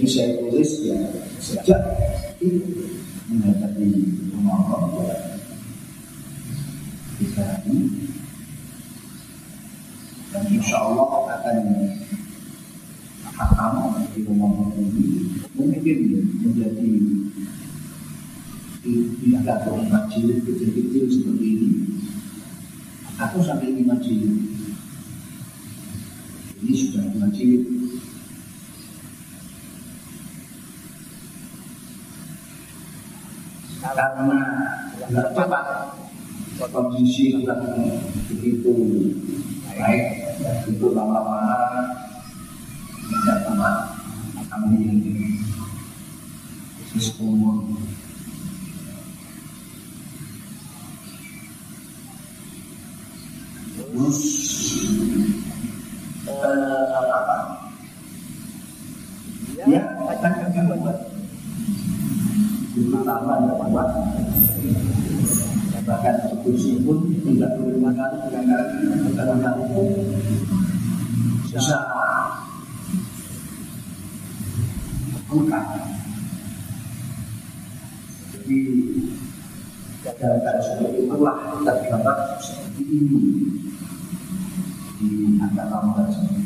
Jadi saya tulis ya sejak itu menghadapi Allah ya kita ini, dan insya Allah akan khatam di rumah ini mungkin menjadi di atau majlis kecil-kecil seperti ini atau sampai di majlis ini sudah majlis karena tidak tepat kondisi sudah begitu baik begitu lama-lama tidak tepat kami sistem terus apa ya akan buat pertama dapat buat bahkan kursi pun tidak perlu makan dengan karena bisa buka jadi jaga seperti itulah terdapat seperti ini di antara orang sendiri.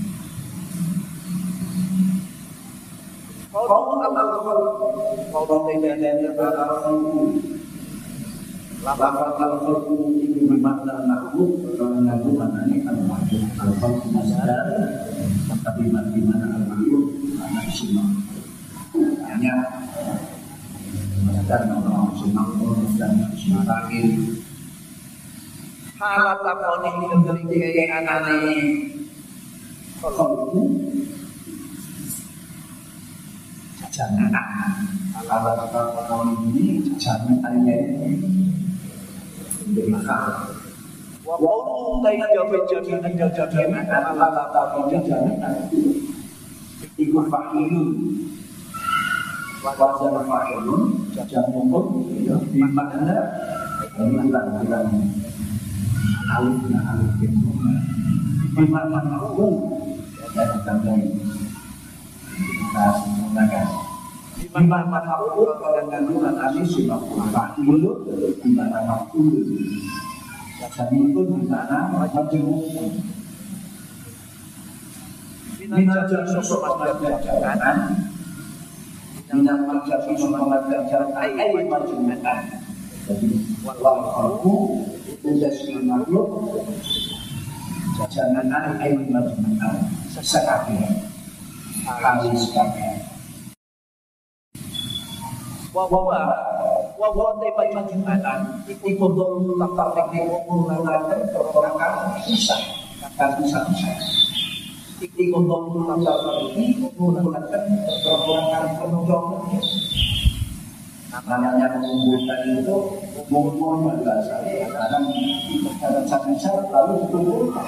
Kalau kalau itu memang terlaku, kalau laku mana ini kalau maju, kalau masalah, tapi di mana kalau maju, mana semua. Hanya dan orang senang dan semakin halat takoni yang terjadi anani kalau jangan halat takoni ini jangan tanya bermakna walaupun tidak jadi halat takoni jangan ikut fakirun wajar fakirun jangan ikut di mana hilang alif yang memang hukum dan tentang kita menggunakan memang hukum dan kandungan alis sebab dulu di mana waktu itu di mana macam sosok pelajaran minat kerja sosok pelajaran ayat macam jadi wallahu menjadi makhluk jajanan ayat majmu'ah sekalian kami sekalian wa tema majmu'ah ikut dulu tata teknik menggunakan perkorakan sisa kata sisa ikut dulu tata teknik menggunakan perkorakan penunjuk namanya mengumpulkan itu mengumpulkan bahasa kadang syarat-syarat lalu dikumpulkan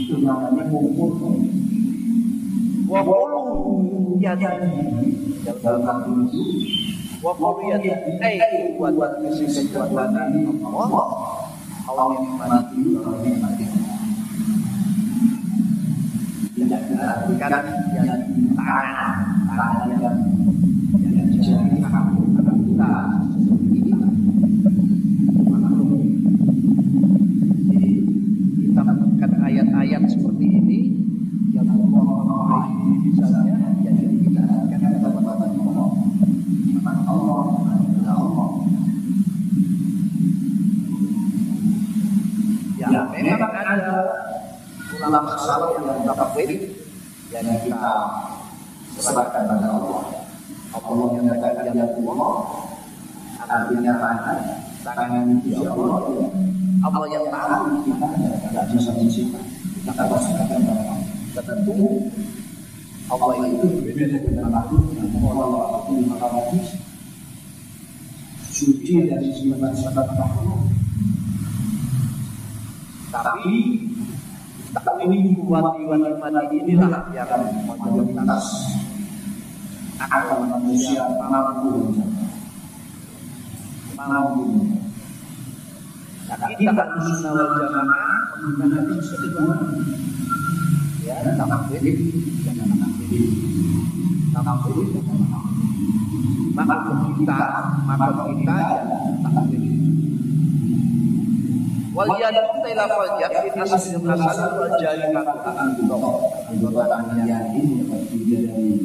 itu namanya mengumpulkan wawulu yadani dalam waktu itu wawulu yadani buat kesehatan Allah Allah menikmati tidak diartikan yang tahan yang jadi kamu kita ini maklum jadi kita menemukan ayat-ayat seperti ini yang Allah misalnya jadi kita karena kata-kata Allah memang Allah adalah Allah ya memang ada ulama salaf yang mengatakan yang kita serahkan pada Allah. Allah yang mengatakan yang Allah artinya tangan tangan itu Allah Allah yang tahan kita tidak bisa mencipta kita pasrahkan kepada Allah tentu Allah itu berbeda dengan makhluk yang Allah itu maha bagus suci dari segala makhluk tapi ini kuat-kuat inilah yang mayoritas akal manusia mampu tapi kita harus nawal jamaah menggunakan sesuatu ya jangan takut maka kita wal yadum ila fal yadin asmi rasul wal jalika ta'ala ini dari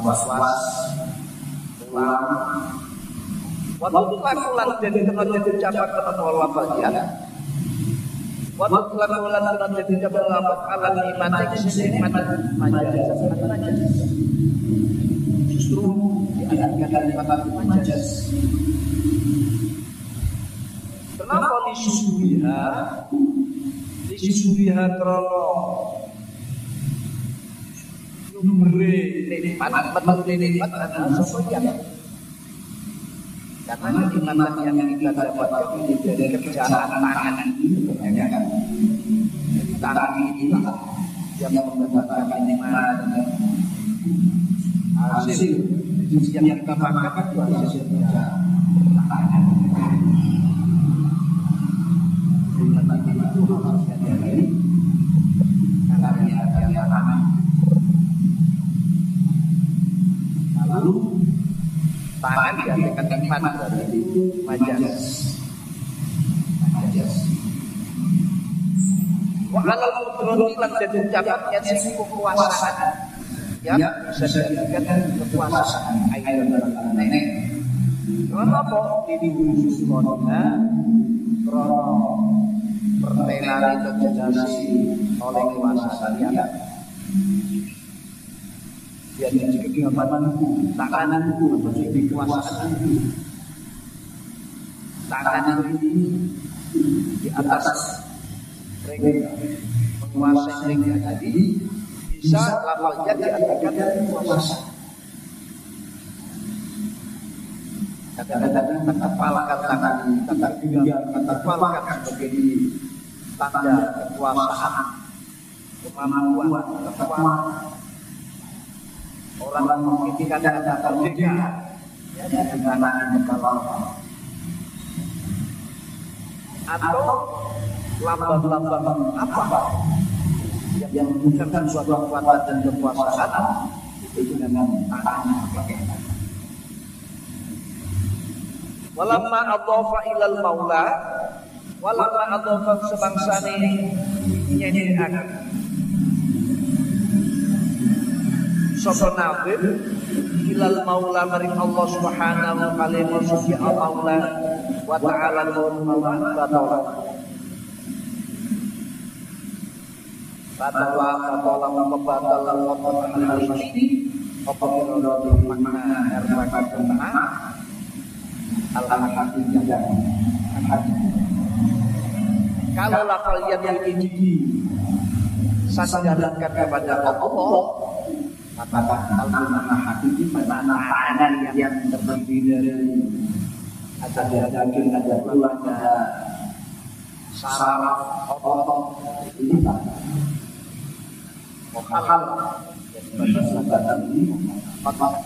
was-was waktu lakukan jadi terlalu tercatat ketolak bagian. Waktu lakukan terlalu jadi terlalu alam iman eksistensi majas. Justru diadakan kata majas. Kenapa disubiha terlalu memberi nikmat adalah sesuatu karena nikmat yang kita dapatkan dari kerjaan tangan ini, tangan ini yang mendapatkan nikmat hasil yang kita pakai itu hasil tangan. Nikmat itu harusnya dari tangan. Lalu tangan diartikan nikmat dari majas. Walau terlihat jadi cakapnya sih kekuasaan, ya bisa dijadikan kekuasaan ayah dan nenek. Kenapa ini khusus modalnya? Karena pertentangan terjadi oleh kekuasaan yang ya jadi kegiatanku, tangananku, menjadi kekuasaanku. Tanganan ini di atas mereka menguasai mereka tadi bisa lawannya diadakan kekuasaan. Kadang-kadang kata palakat tangan ini, kata genggam, kata palakat menjadi tanda kekuasaan, kemampuan, kekuatan. Orang mungkin tidak ada terjadi dari kalangan kapal atau lambang-lambang apa yang menunjukkan suatu kekuatan dan kekuasaan itu dengan tangan. Walamma adhafa ilal maula, walamma adhafa sebangsane nyedhekaken sopo nabib ilal maula maring Allah subhanahu wa ta'ala sufi al-maula wa ta'ala al-maula batawa batawa membatal Allah ini apa kira makna harta kena al-hati jaga hati kalau lafal yang ini disandarkan kepada Allah apakah al-mana hakiki mana tahanan yang terdiri dari ada daging, ada tulang, ada saraf, otot, ini tak halal bahasa ini maka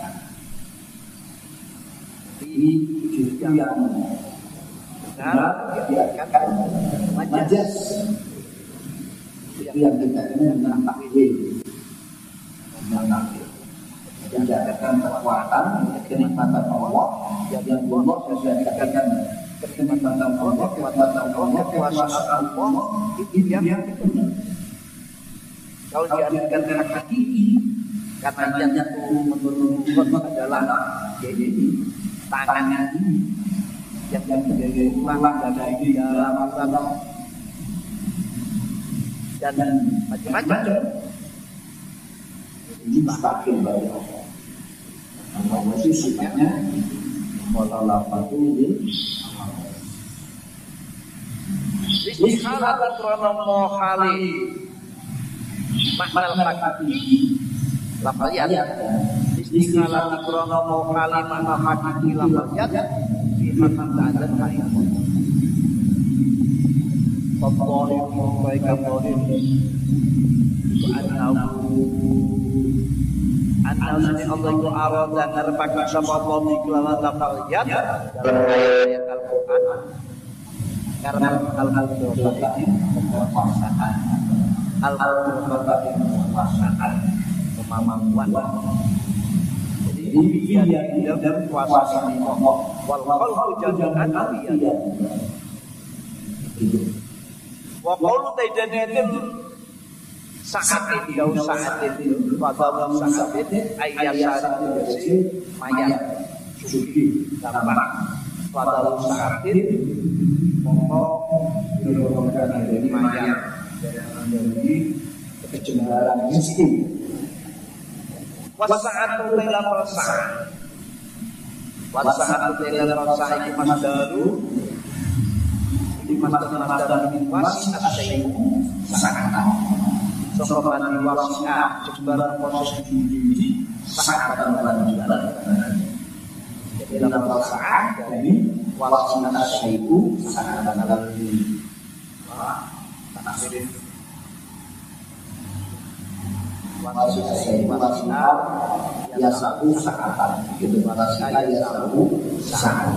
ini justru yang benar diartikan majas yang dikatakan tentang takwil yang diadakan kekuatan kenikmatan Allah yang Allah diadakan kenikmatan Allah kekuatan Allah kekuasaan Allah itu yang kalau diadakan dengan hati katanya itu menurut Allah adalah jadi tangannya ini yang menjadi ulama dari dalam dan macam-macam ini bagian dari Allah. Allah itu sifatnya walalafatul istihara kronomo khali maknal hakiki lafal yad istihara kronomo khali maknal hakiki lafal yad fi manfaatan hayat pemboleh mereka boleh anau anasani Allah itu Allah dan nerpakan sama Allah di kelawan lafal yad dalam ayat Al-Quran karena hal-hal dosa ini kekuasaan, hal-hal dosa ini kekuasaan kemampuan. Jadi dia dalam kekuasaan Allah. Wallahu jazaan aliyah. Wa qalu tajadatin sa'atin jauh sa'atin wa qalu sa'atin ayyasan mayat suci tampak. Pada saatin mongko dirobokkan dari mayat dan dari kecembaran miskin. Wasaatu lila rasa. Wasaatu lila rasa iki masdaru di masdar min wasi asaimu sakaata. Sokoban wasiah jembaran proses diri sakaatan dalam jalan. Dalam perasaan dari walaupun itu sangat dalam diri tanah sini walaupun saya ya satu sangat gitu walaupun ya satu sangat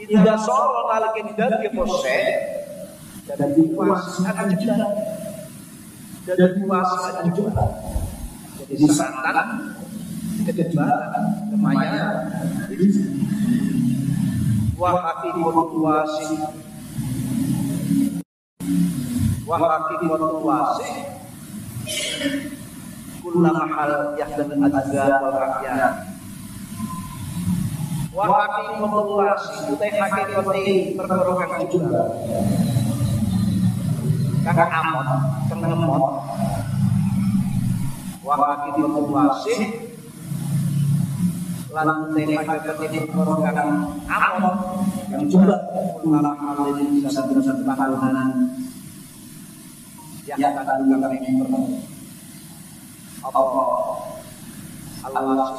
tidak sorot alkitab ke proses dan dikuaskan juga dan dikuaskan juga jadi sangat kedebaran kemaya wa haqi motivasi kullu mahal yahdan adza wal rakyat wa haqi motivasi utai hakikati perkorokan juga kakak amot kenemot wa haqi motivasi lalu mereka ketika mengorbankan amal yang juga mengalami dosa-dosa tahunan yang kadang-kadang ini bertemu Allah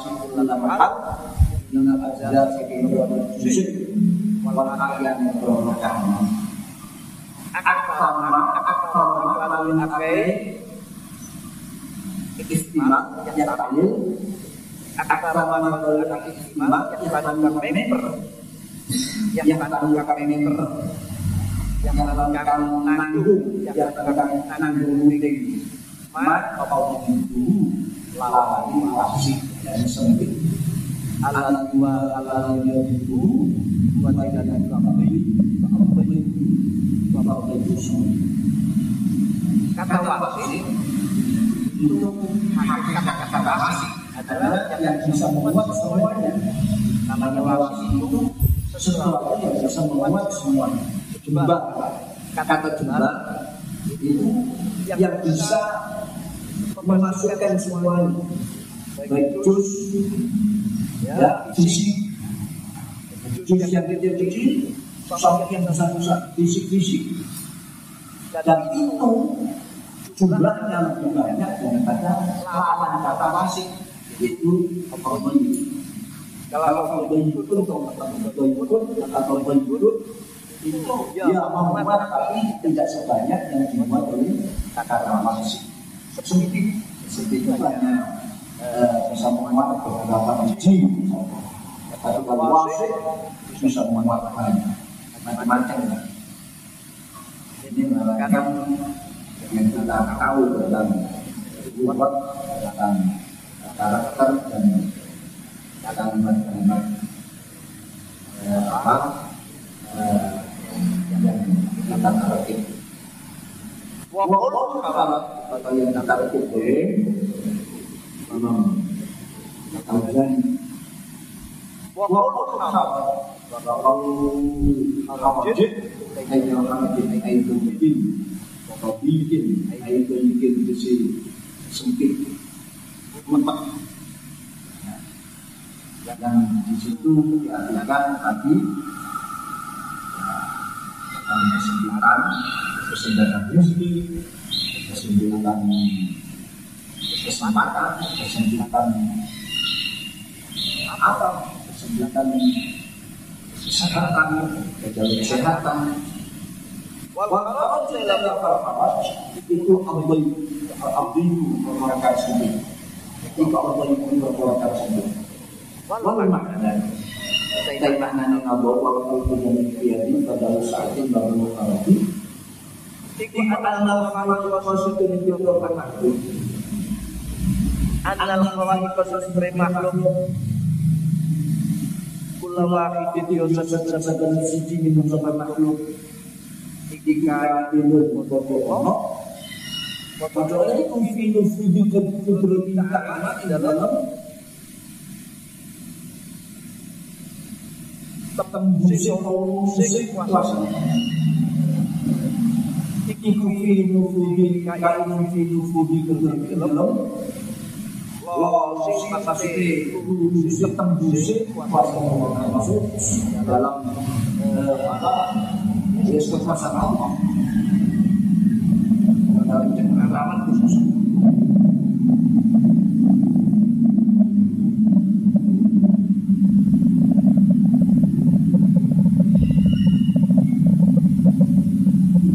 subhanahu wa ta'ala dengan ajaran kehidupan suci walaupun yang mengorbankan akan pakai istilah yang tahu antara manakala istimewa yang pada member yang melakukan nanggung yang melakukan nanggung ning mak apa itu lawani mawasi dan sempit alam dua alam itu wa tidaklah apa itu kata wasi itu kata wasi adalah yang bisa membuat semuanya. Namanya wawas itu sesuatu yang bisa membuat semuanya. Jumlah kata jumlah itu yang bisa memasukkan semuanya. Baik jus, ya fisik, jus yang kecil-kecil, sosok yang besar-besar, fisik-fisik. Dan itu jumlahnya lebih banyak daripada lawan kata wasik. Itu korban. Kalau korban itu dia membuat tapi tidak sebanyak yang dibuat oleh kakak ramah sih. Seperti itu hanya bisa memuat beberapa biji. Tapi kalau wasit bisa memuat banyak macam-macam. Ini merupakan yang kita tahu dalam buat dalam karakter dan kalimat-kalimat yang kita tarik. Walaupun kata yang kita tarik itu memang kemudian walaupun kalau wajib kayaknya orang bikin di sini sempit tempat yang di situ diartikan tadi dan kesempatan rezeki, kesempatan apa, kesehatan. Walau dalam apa itu abdi mereka sendiri. Jika Allah itu berbuat tersebut, walau maknanya Saitailah nanu ngabor waktu kumun kriyati pada usahati bangun mukhalati Iku atalnal khawati waswasutun yudhokan makhluk Atalnal khawati waswasutun makhluk Kulawa ididio sasat-sasatan siji minum sopan makhluk Iki kaya tidur mokok-mokok Padahal ini kumfinu fudu kebermintaan dalam tembus musik kuasa. Iki kumfinu fudu kaya kumfinu fudu kebermintaan losik atasik musik tembusik kuasa masuk dalam apa Yesus kuasa Allah dalam pengalaman khusus.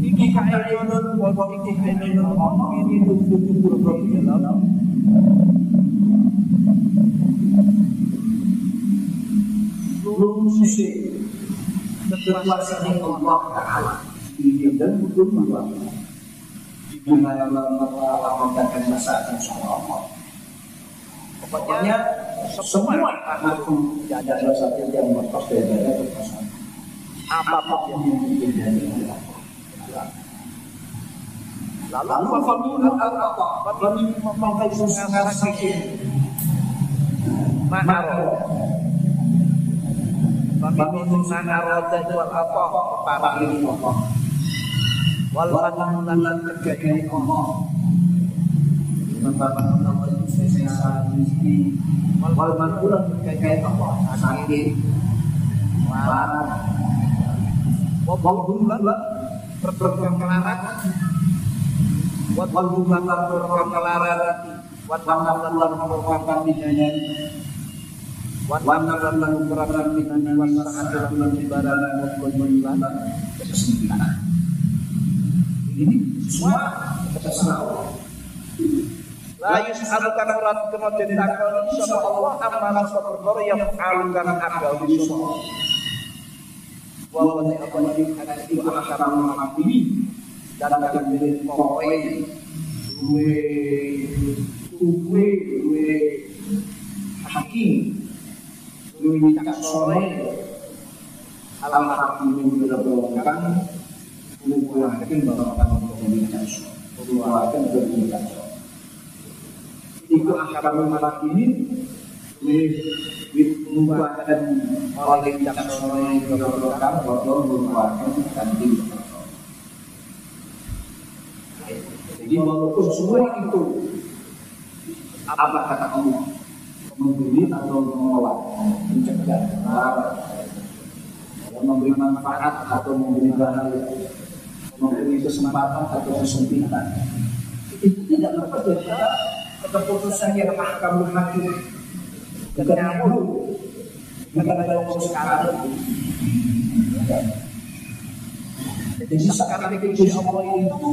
Iki kaya menurut walaupun iki kaya menurut Allah ini tujuh puluh persen dalam. Belum sih kekuasaan Allah Taala ini dan hukum Allah. Dengan melakukan masakan sama Allah. Pokoknya semua aku tidak ada sesuatu yang lepas dari kekuasaan. Apapun yang terjadi dengan Allah. Lalu apabila apa bagi memakai susah sakit, ma'arad. Bagi susah arada jual apa para ini Allah. Walau nalar terkait Allah, tentang nama sesama ini, walau nalar terkait Allah, asli, marah, walau nalar terperkelaran, walau nalar terperkelaran, walau nalar terperkelaran dinanya, walau nalar terperkelaran dinanya, walau nalar terperkelaran dinanya, kesempatan. Ini semua terserah Allah. Layu alukan alat kemudian takkan sama Allah amalan soperkor yang alukan akal di semua. Walau apa yang ada itu akan mengambil dan akan menjadi koin, kue, hakim, kue tak sore, alam hakim yang berbelakang. Keluarga mungkin bapak-bapak berkomunikasi semua, keluarga berkomunikasi semua. Itu akar malam ini, keluarga orang yang tidak semuanya yang berkomunikasi, bapak keluarga dan tim. Jadi walaupun semua itu apa kata kamu, membeli atau menolak, mencegah, memberi manfaat atau memberi bahaya. Memberi kesempatan atau kesempitan itu tidak lepas dari keputusan yang mahkamah hakim negara dulu negara umum sekarang. Jadi sekarang itu Allah itu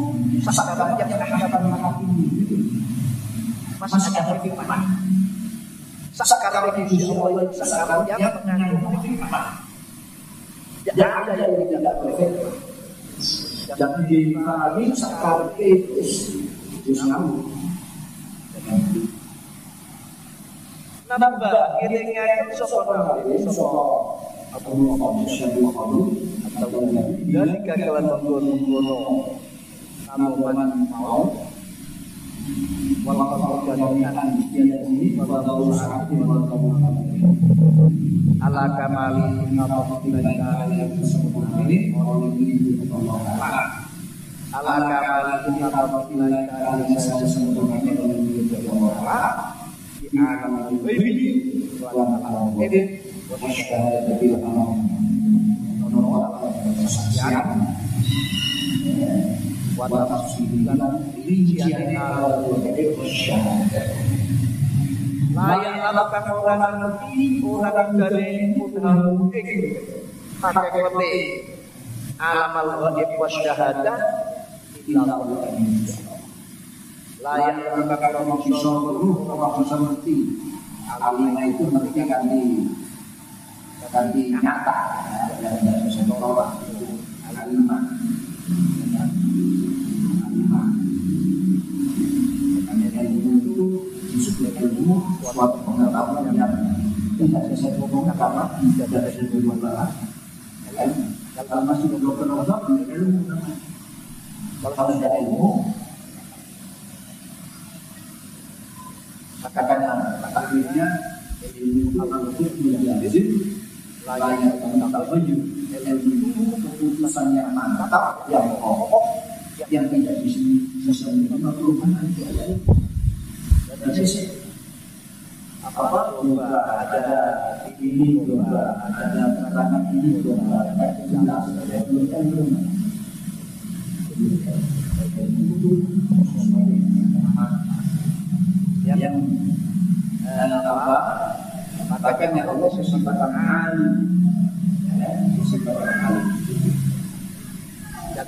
sekarang yang mahkamah hakim masih ada pertimbangan sekarang itu Allah sekarang yang mengandung pertimbangan yang ada yang tidak berfirman. Jadi di hari sekarang itu Islam. Nambah iringnya itu soal atau komisi makamu atau dari kekalan menggono-gono amalan mau walau keadaan yang ini pada usaha dan ala kamali nabatilah yang sempurna ini orang ini Allah ala kamali nabatilah yang sempurna ini orang ini Allah akan lebih wala Allah ini wasya lebih Allah wala subhanahu rijian al-qadir syahadat layak alakan orang nanti orang dari putra mungkin pakai mati alamal qadir syahadat innallaha layak alakan orang syahadat orang mati alamnya itu mereka kan di tapi nyata dan bisa mengelola alimah alimah dengan itu disebut ilmu suatu pengetahuan yang tidak selesai ngomong agama tidak selesai berbualah kalau masih berdoa-doa ilmu kalau tidak ilmu katakanlah akhirnya ilmu alam itu menjadi layak tentang baju ilmu keputusan yang mantap yang kokoh yang tidak disini sesuai dengan perubahan dan sisi apa juga ada ini juga ada keterangan ini juga ada jelas ilmu itu yang apa katakan yang Allah sesifatan alim sesifatan alim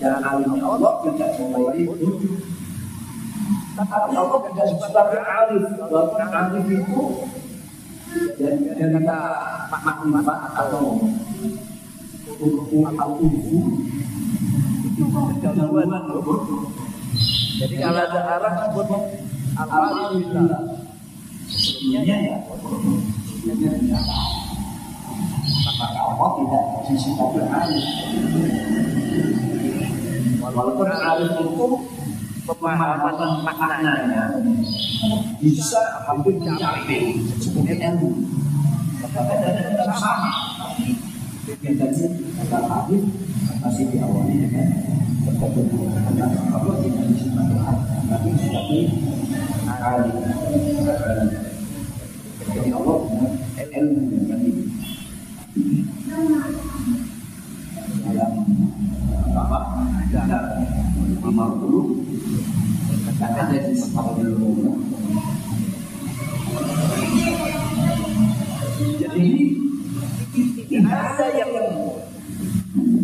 dan alimnya Allah tidak mulai itu tapi Allah tidak sesifatan alim walaupun alim itu dan kita maklumah atau urku itu kejauhan jadi kalau ada arah buat alhamdulillah. Sebelumnya ya, sebelumnya Allah tidak sesifat alim. Walaupun alim itu pemahaman maknanya bisa hampir mencapai seperti ilmu. Tetapi ada sama. Bedanya antara alim masih diawali dengan berdoa. Allah tidak sesifat alim. Alim, jadi Allah ilmu yang tadi dalam apa? Dalam amal dulu, kata jadi separuh dulu. Jadi tidak ada yang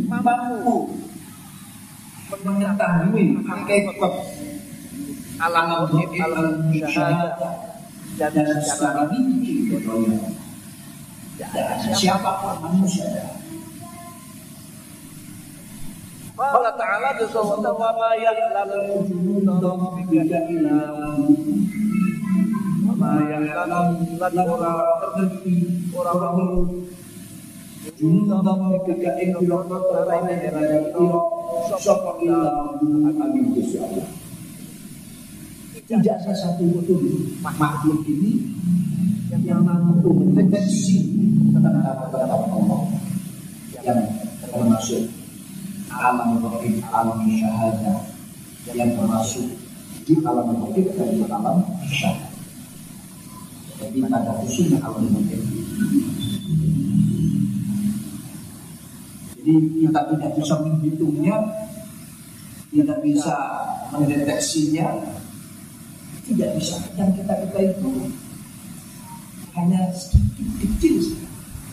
mampu mengetahui hakikat alam jahat dan secara ini siapapun manusia Allah Ta'ala disawata wa ma ya'lamu junudahum illa wa ma ya'lamu orang-orang junudahum illa Allah. Tidak ada satu makhluk ini yang mampu mendeteksi kata-kata Allah yang termasuk alam rohib, alam syahadah yang termasuk di alam rohib dan di alam syahadah. Jadi pada khususnya alam rohib. Jadi kita tidak bisa menghitungnya, tidak bisa mendeteksinya. Tidak bisa, yang kita itu hanya sedikit kecil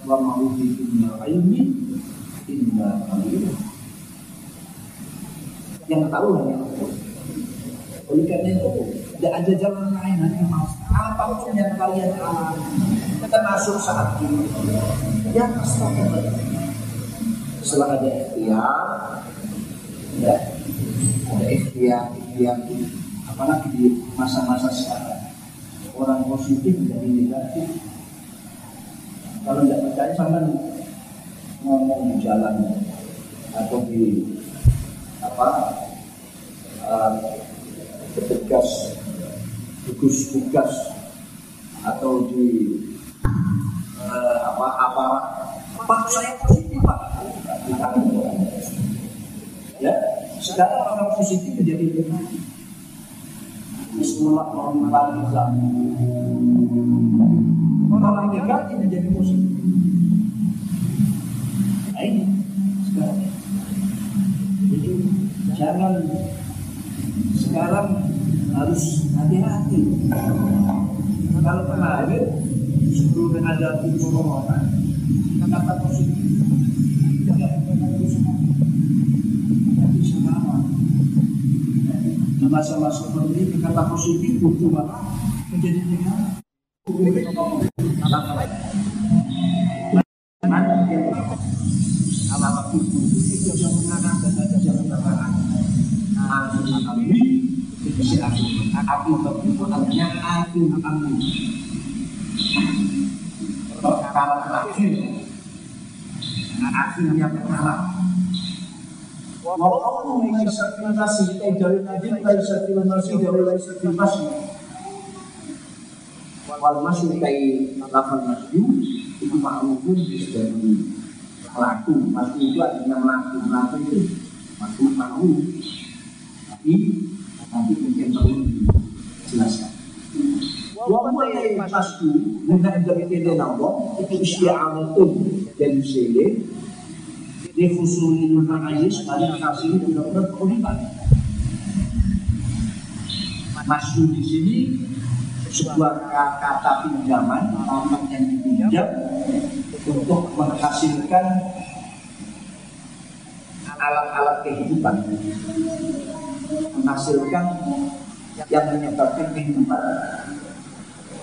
wa ma'udhi dunia ilmin inna qalil yang tahu hanya Allah. Oleh karena itu tidak ada jalan lain hanya mau apapun yang kalian alami termasuk saat ini yang astagfirullah setelah ada ikhtiar ya ada ikhtiar apalagi di masa-masa sekarang orang positif menjadi negatif. Kalau tidak percaya sama ngomong di jalan atau di petugas tugas atau di aparat saya positif Pak ya sekarang orang positif menjadi negatif. Bismillahirrahmanirrahim. Orang negatif menjadi positif. Nah ini sekarang. Jadi jangan sekarang harus hati-hati. Kalau kemarin sebelum ada virus corona, kata positif tidak menjadi positif. Sama. Masa-masa seperti ini kata positif butuh apa menjadi negatif. Aku laku, laku itu artinya melaku, melaku itu laku tahu, tapi nanti mungkin perlu dijelaskan. Walaupun pasti dengan intermittent Allah itu istiamatun dan sele, defusulin makayis pada kasih benar-benar keunikan. Masuk di sini sebuah kata pinjaman, orang yang dipinjam untuk menghasilkan alat-alat kehidupan, menghasilkan yang menyebabkan kehidupan.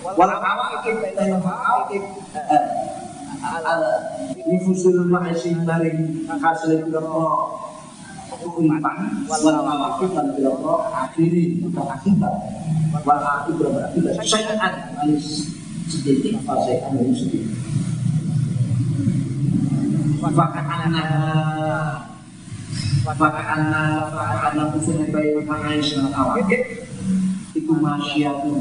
Walau awal kita yang awal difusul mahasin dari hasil berapa kehidupan, walau awal kita berapa akhiri atau akibat, walau akhir berapa akibat. Saya analis sedikit, saya analis sedikit. Maka anak musuhnya bayi makanan yang awal itu masyarakat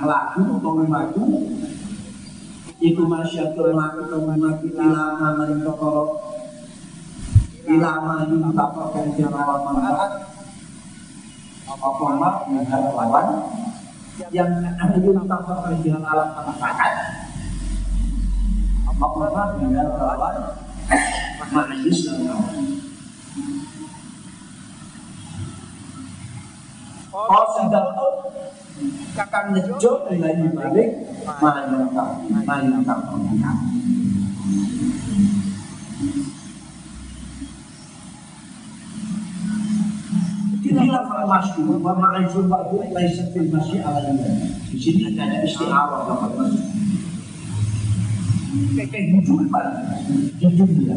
laku atau memaku itu masyarakat laku atau memaku ilama merintokol ilama ditapakkan jalan manfaat apa mak negara lawan yang ditapakkan jalan alam manfaat apakah dengan lawan manis dan lawan kalau sudah tahu kakak ngejok nilai dibalik main lengkap inilah masjid wa ma'aisyul ba'du laisa fil masjid al-alam di sini ada isti'arah dapat masjid kehidupan di dunia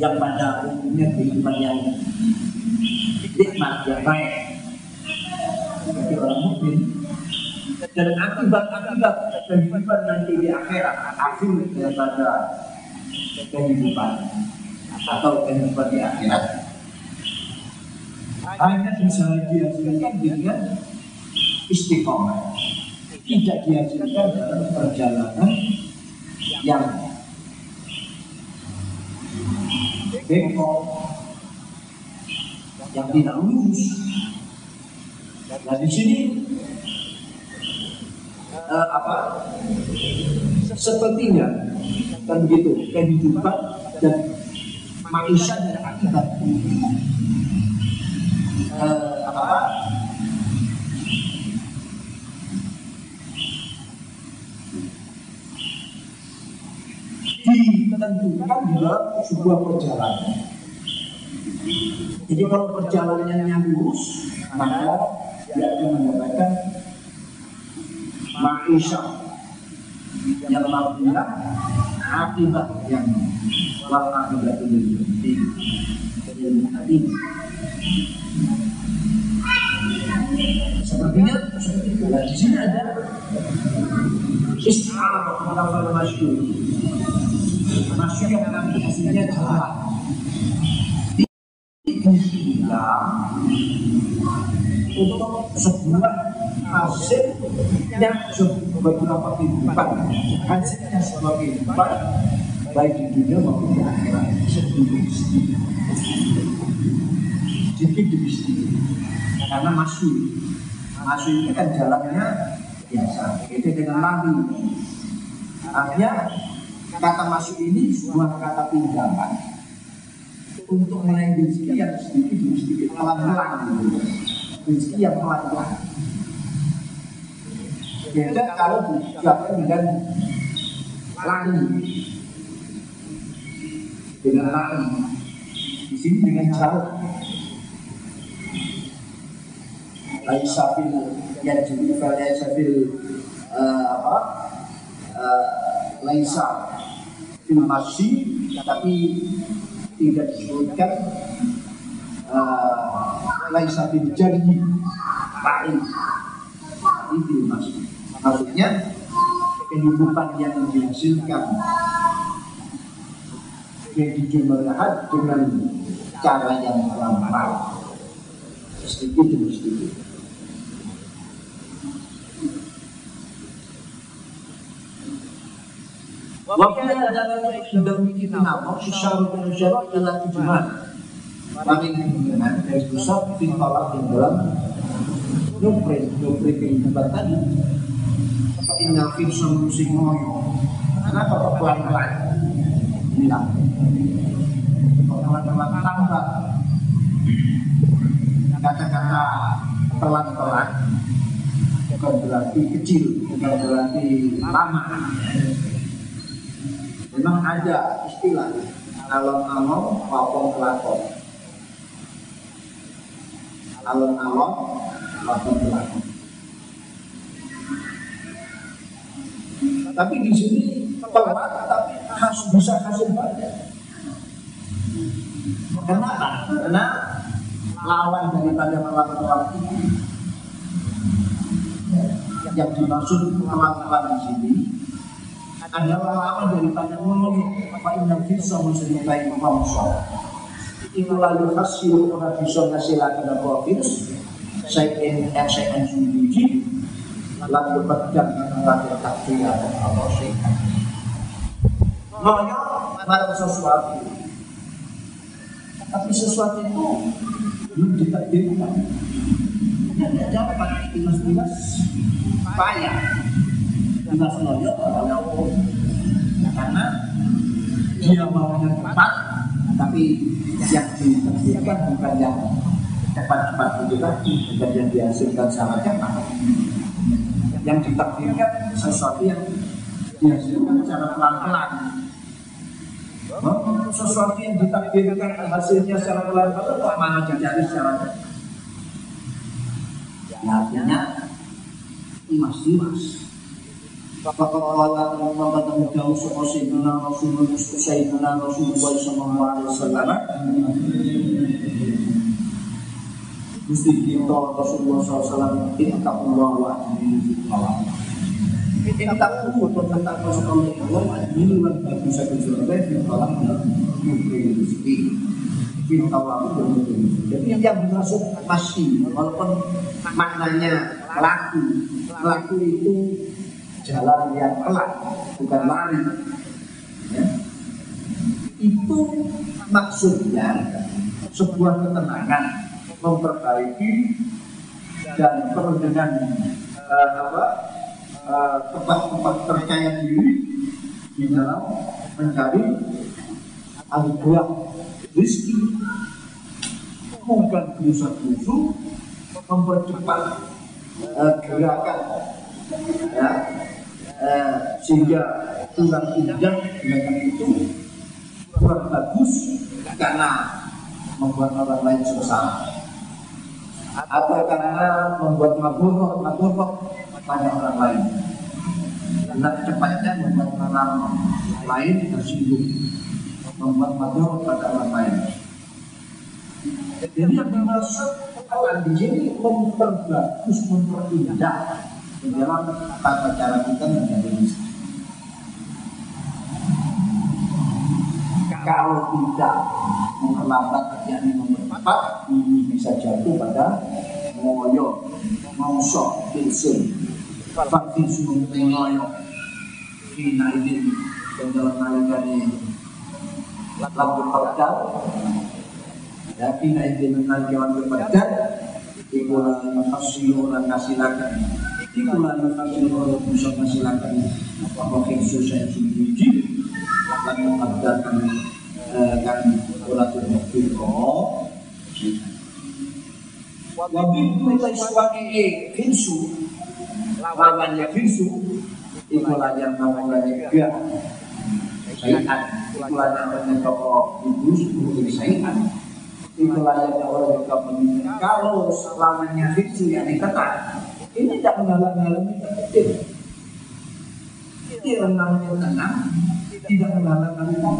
yang pada umumnya kehidupan yang nikmat yang baik bagi orang mukmin dan akibat kehidupan nanti di akhirat akhir daripada kehidupan atau kehidupan di akhirat hanya bisa dihasilkan dengan istiqomah. Tidak dihasilkan dalam perjalanan yang bengkok, yang tidak lurus. Nah di sini sepertinya kan begitu kehidupan dan manusia dan akibat ditentukan di dalam sebuah perjalanan. Jadi kalau perjalanannya yang lurus, maka dia akan mendapatkan maisha yang maafnya akibat yang luar akibat itu jadi sepertinya di sini ada istilah mengatakan masyhur. Masyarakat dalam hasilnya jalan dibutuhkan untuk sebuah hasil yang beberapa kehidupan hasilnya sebuah kehidupan baik di dunia maupun di akhirat sedikit demi sedikit karena masuk ini kan jalannya biasa itu dengan lari artinya kata masuk ini sebuah kata pinjaman untuk meraih rezeki yang sedikit pelan-pelan rezeki yang pelan-pelan beda kalau diucapkan dengan lari di sini dengan jalan laisafil yang jadi valya safil laisa fil masyi, tapi tidak disebutkan laisa fil jari ba'i, tapi fil masyi. Maksudnya kehidupan yang dihasilkan jadi jumlah lahat dengan cara yang ramah sedikit demi sedikit. Waktu dalam ekonomi kita maksud syarat syarat adalah tujuan. Kami dengan dari pusat ditolak di dalam nyopri kehidupan tadi. Indah firman musik moyo. Kenapa kok pelan-pelan? Inilah. Pelan-pelan tanpa kata-kata pelan-pelan bukan berarti kecil, bukan berarti lama. Memang ada istilah alon-alon wapong pelakon. Alon-alon wapong pelakon. Tapi di sini pelan tapi harus bisa hasil banyak. Kenapa? Karena lawan daripada melawan-melawan yang dimaksud melawan-melawan di sini adalah lawan daripada monolog apa yang bisa mencintai bangsa. Inilah hasil orang bisa ngasilakan virus saya ingin saya sendiri lalu berjam lalu takdir Allah sehingga moyo pada sesuatu tapi sesuatu itu belum ditakdirkan tidak dapat dimas-dimas payah dimas moyo karena dia maunya cepat tapi yang ditakdirkan bukan yang cepat-cepat itu lagi bukan yang dihasilkan sama cepat. Yang ditakdirkan sesuatu yang dihasilkan secara pelan-pelan. Sesuatu yang ditakdirkan hasilnya secara pelan-pelan kok malah jadi secara cepat. Ya artinya imas-imas. Bapak Allah Muhammad Muhammad Rasulullah Rasulullah Sayyidina Rasulullah sallallahu alaihi wasallam. Gusti kita Rasulullah SAW intakullah wa adhilihi Allah intakullah wa adhilihi Allah wa adhilihi wa adhilihi wa adhilihi wa adhilihi wa adhilihi. Jadi yang dimaksud masih walaupun maknanya laku. Laku itu jalan yang pelan bukan lari ya. Itu maksudnya sebuah ketenangan memperbaiki dan perlu dengan tempat-tempat percaya diri di dalam mencari al-buah rizki bukan gerusa-gerusu mempercepat gerakan ya, sehingga kurang indah dengan itu kurang bagus karena membuat orang lain susah atau karena membuat maburok pada orang lain karena cepatnya membuat orang lain tersinggung membuat maburok pada orang lain. Jadi yang dimaksud pelan di sini memperbagus memperindah di dalam tata cara kita menjadi misal. Kalau tidak memperlambat yakni mempercepat ini bisa jatuh pada moyo, mauso, pinsun, faktinsun, moyo, finaidin dan dalam nalgani lagu perdal, ya finaidin nalgiwan perdal, ikulan menghasilkan ngasilakan, ikulan menghasilkan musuh ngasilakan, apa khusus saya sendiri, lagu perdal kan kurator mobil kau, wabib kita iswani kinsu, lawannya kinsu, ikulah yang namanya dia, saingan, ikulah namanya tokoh ibu, ibu saingan, ikulah yang orang juga menginginkan. Kalau lawannya kinsu yang dikatakan, ini tidak mengalami kepentingan. yang namanya tenang tidak menggalakkan kita,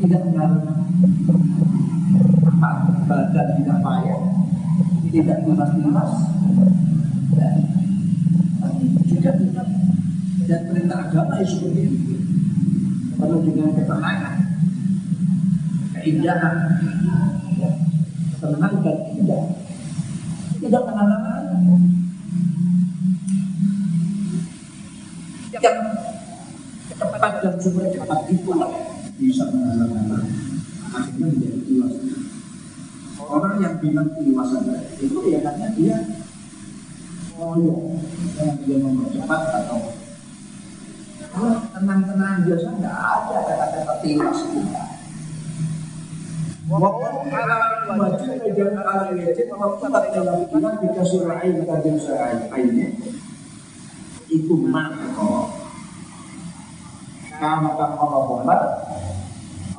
tidak menggalakkan apa badan, tidak payah, tidak malas-malas, juga tidak. Dan perintah agama yang seperti itu perlu dengan ketenangan, keindahan, tenang dan indah, tidak menantang. Yang tepat dan super cepat itulah bisa menantang. Akhirnya menjadi tuas. Orang yang bilang keluasan itu ya karena dia ngoyo, karena dia mempercepat atau tenang-tenang biasa nggak ada kata-kata tilas kita. Walaupun alam wajib dan alam wajib, walaupun tak dalam kita dikasih raih dan raihnya, itu mana kok? Kamu tak mau bola?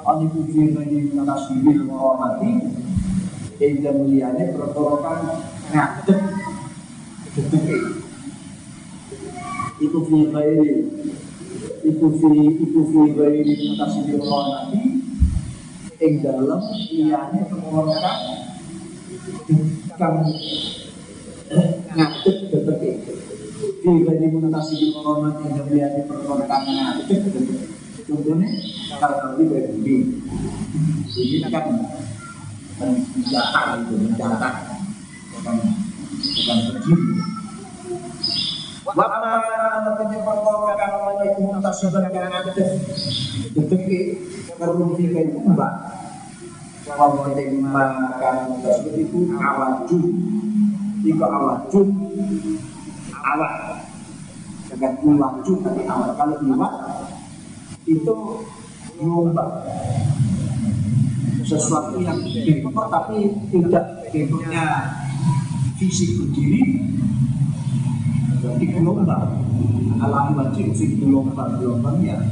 Orang itu jadi kasih bil mati, dia mulianya bertolongan ngadem, detik. Itu punya ini. Itu fi bayi kasih bil mati. Ing dalam ianya pengelolaan kamu ngatur seperti itu. Dibanding mengatasi pengelolaan yang ianya pengelolaan ngatur seperti itu. Contohnya kalau dibanding ini kan mendatang bukan berjudi. Walaupun menjadi pengelolaan yang mengatasi pengelolaan ngatur seperti terlumpikan mbak kalau dimakan tersebut itu awajun awak dengan muwajun tapi awak kalau iwak itu mumbak sesuatu yang dipekor tapi tidak bentuknya fisik berdiri jadi gelombang alam wajib fisik gelombang-gelombangnya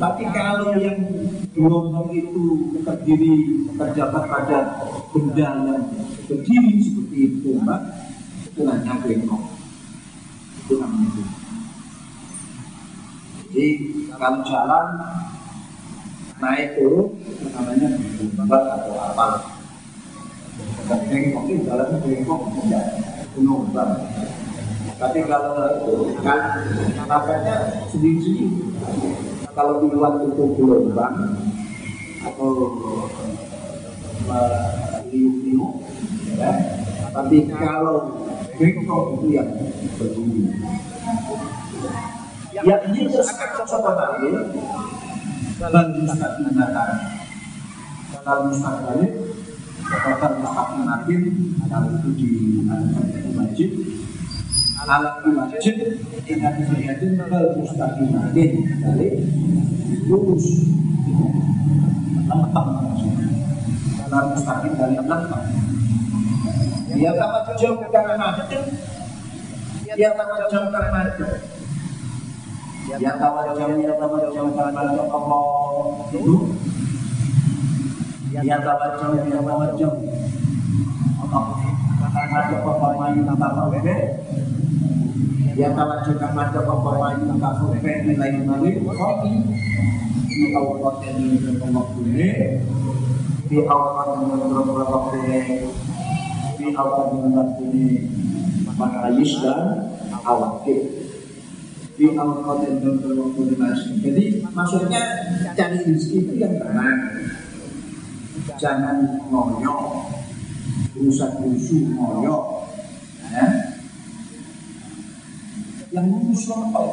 tapi kalau yang gelombang itu terdiri terjatuh pada benda yang berdiri seperti itu, Pak, itu hanya bengkok. Itu namanya. Jadi kalau jalan naik turun namanya gelombang atau apa? Bengkok itu jalannya bengkok tidak gelombang. Tapi kalau kan makanya sendiri-sendiri. Kalau diluar itu gelombang atau liuk-liuk, ya. Tapi kalau bengkok itu yang berbunyi. Yang ini tersekat contoh tadi, dalam Ustaz mengatakan, dalam Ustaz tadi, kekuatan Ustaz menakin, kalau itu di masjid, alat wajib dengan wajib bermustaqimah dari lurus lempang dalam mustaqim dari lempang dia tamat jauh karena macet dia tamat jauh dia tamat juga macam pemain tentang survei nilai nilai kopi di awal tahun 2020 di awal tahun 2020 Malaysia dan awal ke di awal tahun 2020 jadi maksudnya cari rezeki itu yang benar jangan ngoyo rusak ngoyo ya yang lurus lempeng,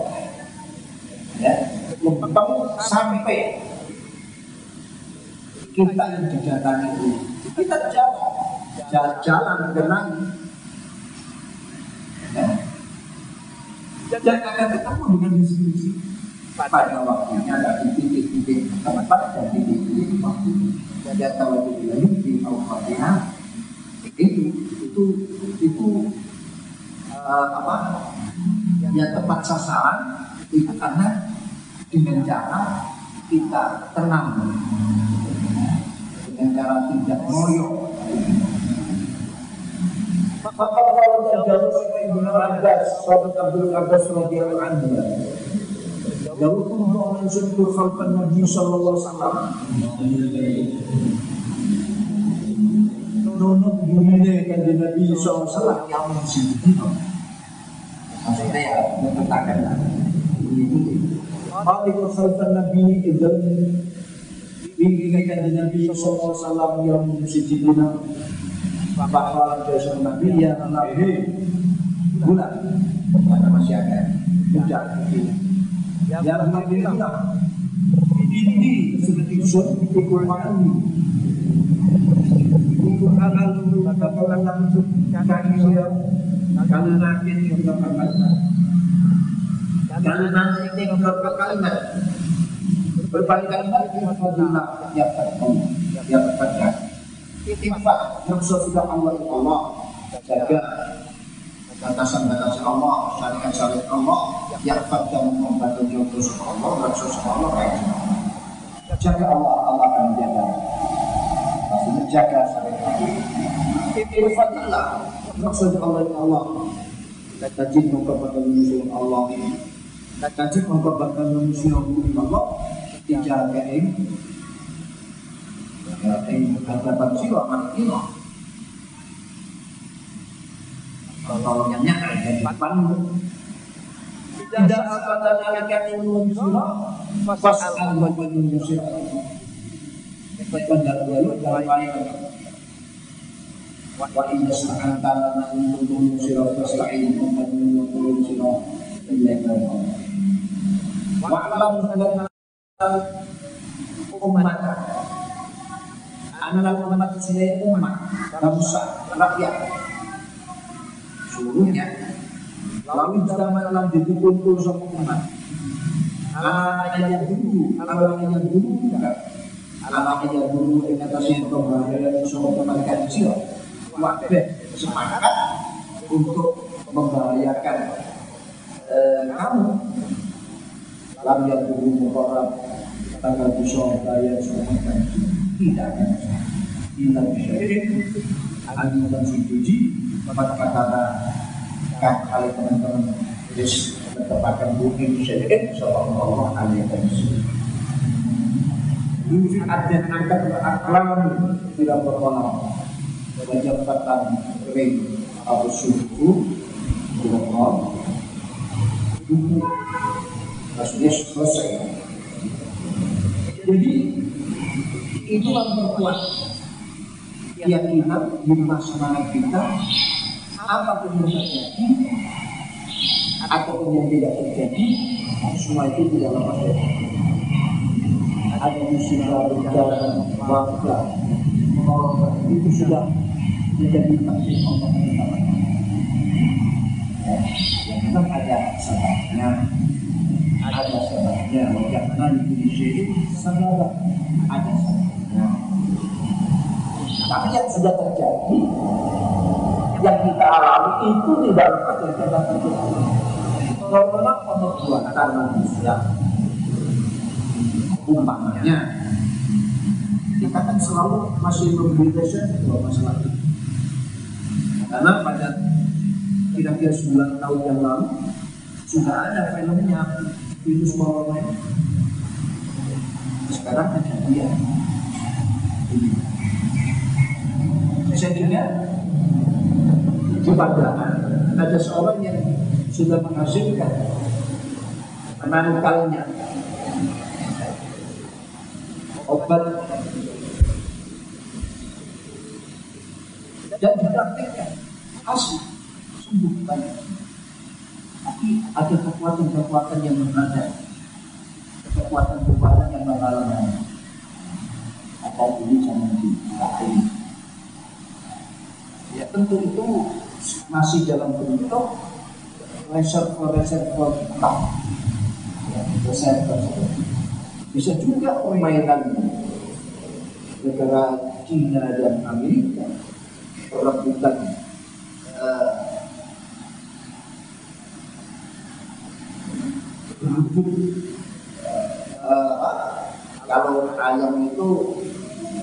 ya, lempeng sampai kita yang didatangi itu kita jalan tenang, ya. Dan akan ketemu dengan diskusi pada waktunya ada titik-titik tempat dan titik-titik waktu dan kalau dilalui di awalnya itu yang tepat sasaran itu karena dengan cara kita tenang dengan cara tidak ngoyo Maka kalau terjadi oleh Ibn Abbas, sahabat Abdul Abbas radhiyallahu anhu, "Yaqulu man syukru khalqan Nabi sallallahu alaihi wasallam." Nunut dunia kan Nabi SAW yang mencintai maksudnya ya, menentangkan mengikuti Malikul Khalifan Nabi Ibn Inginikan Nabi SAW yang mencintai bahwa dasar Nabi yang Nabi bulan pada masyarakat mudah yang Nabi bulan ini seperti suatu kekuatan untuk alam maka orang langsung kaki saya kalau nanti yang berkata kalau nanti yang berkata berkali-kali itu adalah yang berkata itifak nafsu sudah Allah jaga batasan-batasan Allah syariat-syariat Allah yang berkata membantu jodoh Allah nafsu Allah jaga Allah Allah akan menjaga jaga sampai ikhtifat Allah maksud Allah tajid mengkorbankan manusia Allah tajid mengkorbankan manusia Allah dijaga yang berhadapan siwa manusia pertolongannya ada di depanmu tidak akan menanyakan manusia pasal bagi manusia Kepada lalu dalam ayat Wa inna sa'antana Nantun sirah Fasa'in Nantun sirah Wa'alam Umat Anak umat saya umat Bangsa rakyat seluruhnya lalu dalam malam dipukul sama umat ada yang dulu ada yang dulu anak yang dulu ingatasi bahwa seorang teman kecil wakbet semangat untuk membahayakan kamu dalam yang dulu memperoleh tanggal besok bayar seorang kecil tidak akan tidak bisa anjuran suci kata-kata kali teman-teman terus mendapatkan bukti syirik seorang Allah alaihi Yufi adat angkat beraklam tidak berkolam wajah petan kering atau suku berkolam itu maksudnya selesai jadi itu yang berkuat keyakinan di masyarakat kita apapun yang terjadi ataupun yang tidak terjadi semua itu tidak lepas dari ada musibah berjalan waktu itu sudah menjadi takdir Allah yang memang ada sebabnya karena itu disyirik sebab ada sebabnya tapi yang sudah terjadi yang kita alami itu tidak lepas dari takdir Allah karena pembuatan manusia umpamanya kita kan selalu masih membedakan dua masalah itu karena pada kira-kira 9 tahun yang lalu sudah ada filmnya virus corona sekarang kejadian saya dengar di Pandaan ada seorang yang sudah menghasilkan menangkalnya obat dan dipraktikkan asli sembuh banyak tapi ada kekuatan-kekuatan yang menghadang kekuatan-kekuatan yang menghalangi apa ini jangan dipakai ya tentu itu masih dalam bentuk reservoir ya, bisa juga permainan negara China dan Amerika perebutan kalau ayam itu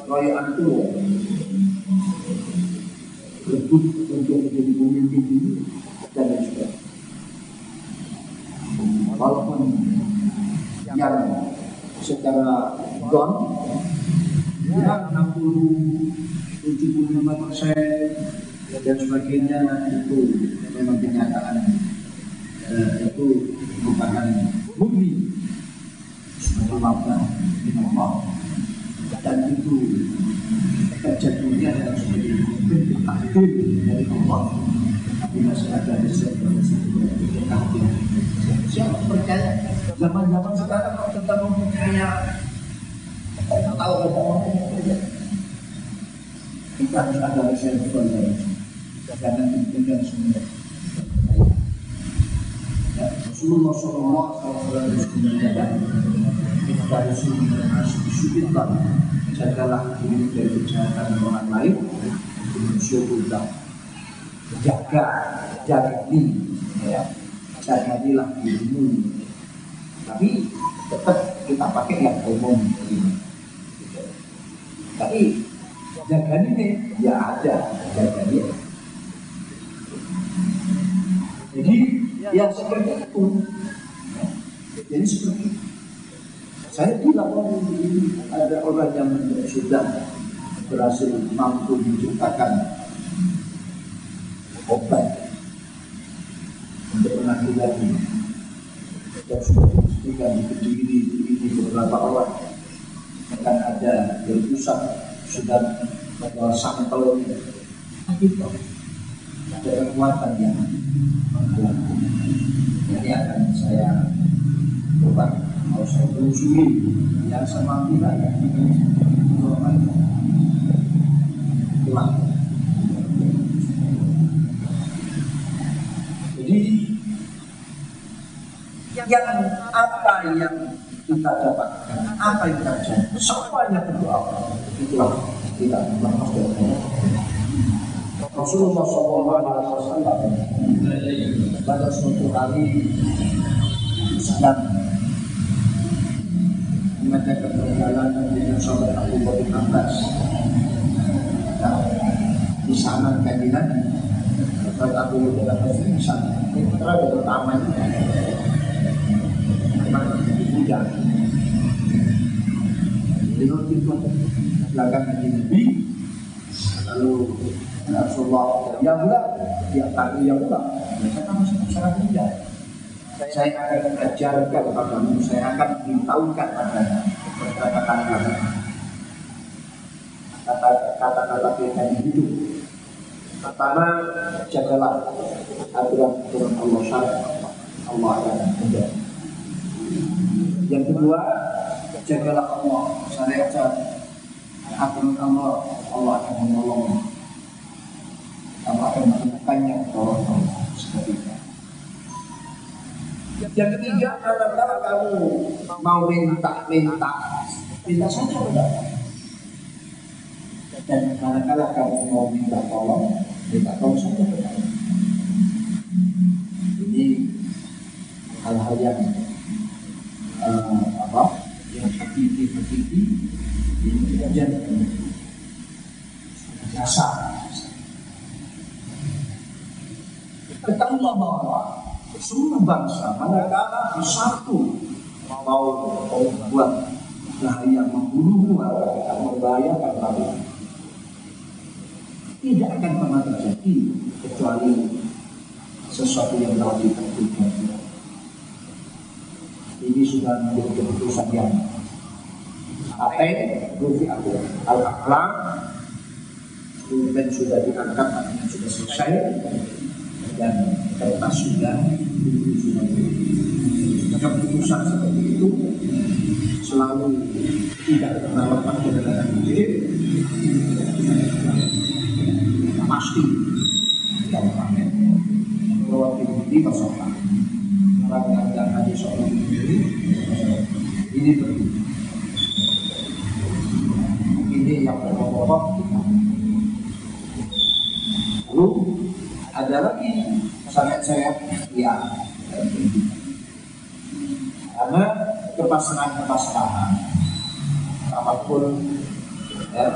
royal itu hidup untuk menjadi pemimpin ini dan sebagainya. Walaupun yang secara don ya 60-75% dan sebagainya itu memang kenyataan, itu merupakan bukti sebagai wabah dari Allah, dan itu terjadinya harus menjadi takdir dari Allah. Tapi masih ada takdir. Siapa percaya zaman-zaman sekarang tentang mempercaya tahu ada kita harus ada reservoir dari jangan dipendam semua. Rasulullah Shallallahu Alaihi Wasallam dari sini berasal jagalah diri dari kejahatan orang lain, bersyukurlah, jaga diri, ya, jagadilah dirimu. Tapi tetap kita pakai yang umum ini. Tapi jaga diri ya ada, jaga diri. Jadi ya seperti itu, jadi seperti itu. Saya tidak mau ada orang yang sudah berhasil mampu menciptakan obat untuk menangani lagi. Dan sudah dibuktikan di Kediri ini beberapa orang akan ada dari pusat sudah membawa sampel ini. Ada kekuatan yang menghalangi. Ini akan saya coba. Kalau saya berusaha yang sama kita yang normal, hilang. Jadi yang apa yang kita dapatkan, apa yang kita cari, semuanya berdoa. Itulah kita berdoa kepada Rasulullah SAW pada suatu hari sedang mengatakan perjalanan dengan sahabat Abu Bakar Abbas. Nah, di sana kami lagi sahabat Abu Bakar Abbas ini sana. Ini putra pertama ini. Memang muda. Beliau itu belakang di Nabi. Lalu Rasulullah yang pula dia tadi yang pula. Saya masih sangat muda. Saya akan ajarkan padamu, saya akan beritahukan padamu kata-kata yang hidup. Pertama, jagalah aturan-aturan Allah SWT, Allah akan menjaga. Yang kedua, jagalah Allah, syariat aturan Allah, Allah akan menolong. Allah akan menemukannya orang-orang seperti itu. Yang ketiga, kalau kamu mau minta saja mendapat. Dan kalau kamu mau minta tolong saja mendapat. Ini hal-hal yang yang hakiki ini diajarkan biasa. Ketemu bahwa semua bangsa manakala bersatu mau membuat bahaya, membunuh atau membahayakan bangsa, tidak akan pernah terjadi kecuali sesuatu yang telah ditentukan. Ini sudah menjadi keputusan yang al-akhlaq kemudian sudah diangkat, sudah selesai. Dan kertas sudah keputusan seperti itu selalu tidak pernah lepas dari tangan diri, pasti tidak pakai bahwa ini masalah orang yang ada soal ini penting, ini yang berpokok. Lalu ada lagi sangat-sangat ya, karena kepasangan-kepasangan apapun ya,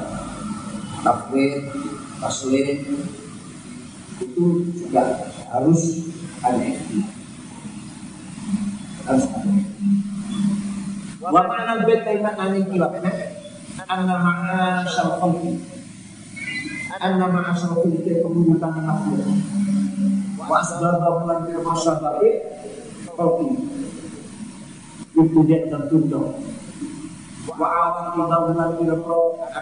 takwid, taslid, itu juga harus ada etika. Harus ada etika. Wa ma'ana baitan aniki wa anna ma'a syarqi anna ma'a syarqi kebutuhan nafsu wa asbabul ladzi masyarakat qawli itu dia tertutup wa a'udzu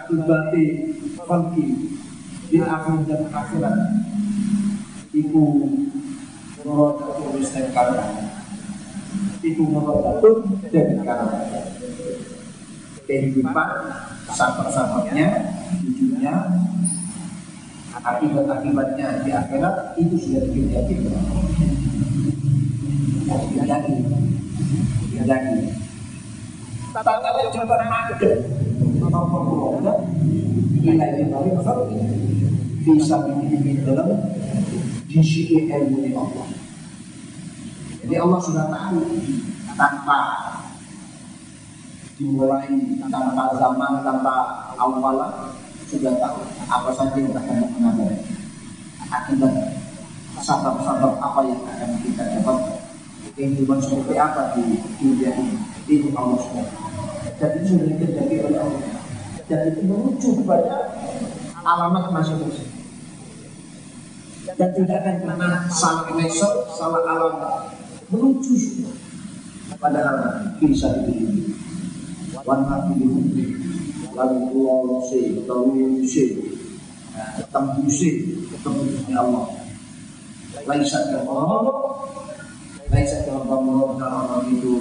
billahi minasyaitonir akibati qawli di akhir dan akhirat itu menurut aku mesti karena itu menurut aku dan karena kehidupan sahabat-sahabatnya, tujuannya, akibat-akibatnya di akhirat itu sudah terjadi. Terjadi. Tetapi coba ada nomor keluarga nilainya dari besar bisa dibimbing dalam disiplin ilmu Allah. Jadi Allah sudah tahu tanpa dimulai tanpa zaman, tanpa awalan sudah tahu apa saja yang akan menghadapi akibat sabab-sabab apa yang akan kita dapatkan, kehidupan seperti apa di dunia ini, itu Allah sudah. Jadi sudah terjadi oleh Allah. Jadi itu menuju kepada alamat masing-masing. Dan tidak akan pernah salah mesok, salah alamat, menuju pada alamat bisa diberi. Warna biru, lalu pulau C, lalu C, tembus C, tembusnya Allah. Laisat yang Allah, laisat yang Allah dalam itu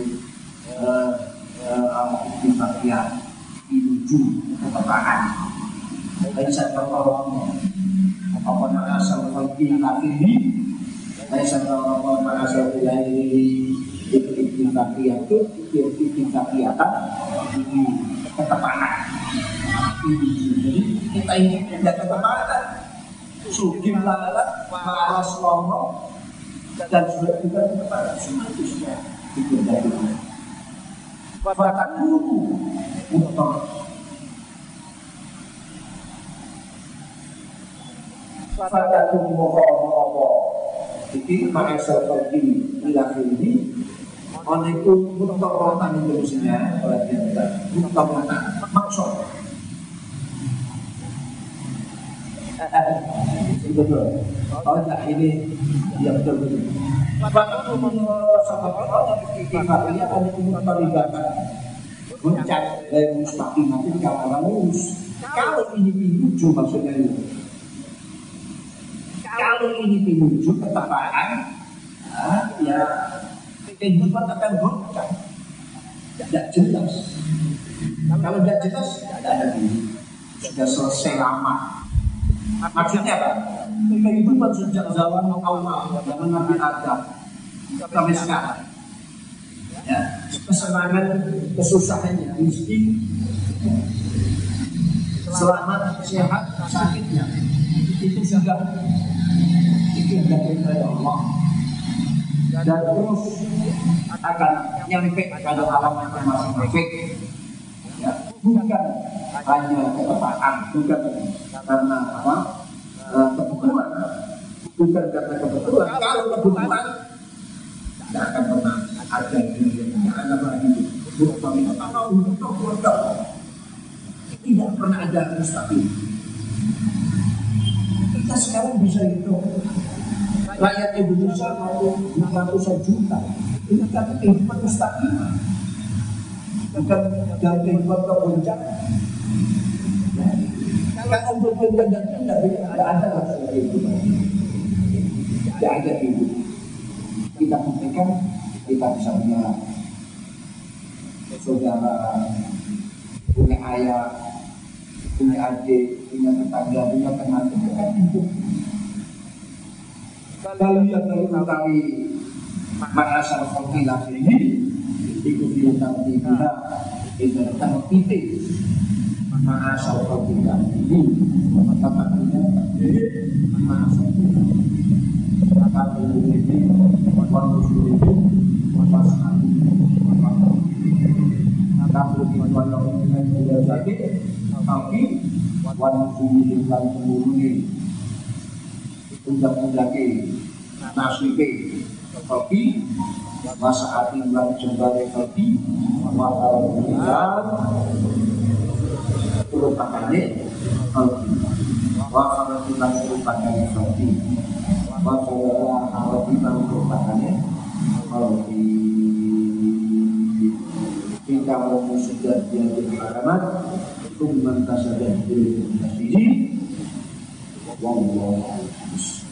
dipakai menuju ketepakan. Laisat yang Allah, apa nama asal fakir ini? Laisat yang Allah nama asal ini. Itu tingkat kiatan, ini ketepatan. Jadi kita ingin ada ketepatan, sugim lalat, malas lono, dan sudah juga ketepatan. Semua itu sudah dikerjakan. Bahkan guru motor, bahkan guru motor, jadi pakai server ini lagi ini. Oleh itu, muntah-muntah Indonesia, perhatian kita, muntah-muntah, maksud. Betul. Oh, nah ini, ya betul-betul. Bahkan menurut sahabat Allah, ini ada keterlibatan. Mencak, dari mustaqim, nanti kalau orang lulus. Kalau ini menuju, maksudnya itu. Kalau ini menuju ketepaan, ya, kehidupan akan berkah, tidak jelas. Kalau tidak jelas, tidak ada ini. Sudah selesai lama. Maksudnya apa? Kehidupan sejak zaman awal, zaman Nabi Adam sampai sekarang. Ya, kesenangan, kesusahannya, miskin, selamat, sehat, sakitnya, itu sudah dikehendaki Allah. Dan terus akan nyampe pada alam yang masing-masing, ya, bukan hanya ketepatan, bukan karena apa kebutuhan, bukan karena kebutuhan. Kalau kebutuhan tidak akan pernah ada dunia, ada lagi untuk tidak pernah ada mustahil. Kita sekarang bisa hidup. Rakyat Indonesia mau 600 juta, ini kan kehidupan mustaqim, dan kehidupan kebuncan. Kalau untuk kehidupan tidak ada langsung kehidupan, tidak ada hidup. Kita buktikan, kita bisa punya saudara, punya ayah, punya adik, punya tetangga, punya teman, itu kan hidup. Kalau yang dari mengetahui makassar konfilasi ini ikuti tentang kita tentang titik makassar konfilasi ini mengatakan ini makassar konfilasi ini makassar konfilasi undang-undangnya nasibnya kelbi masa hati ulang jembalnya kelbi maka ulang kerupakannya kelbi maka ulang kerupakannya kelbi maka ulang kerupakannya kelbi jika kamu sudah diadil haramat itu mentasabah diri wallahu a'lam.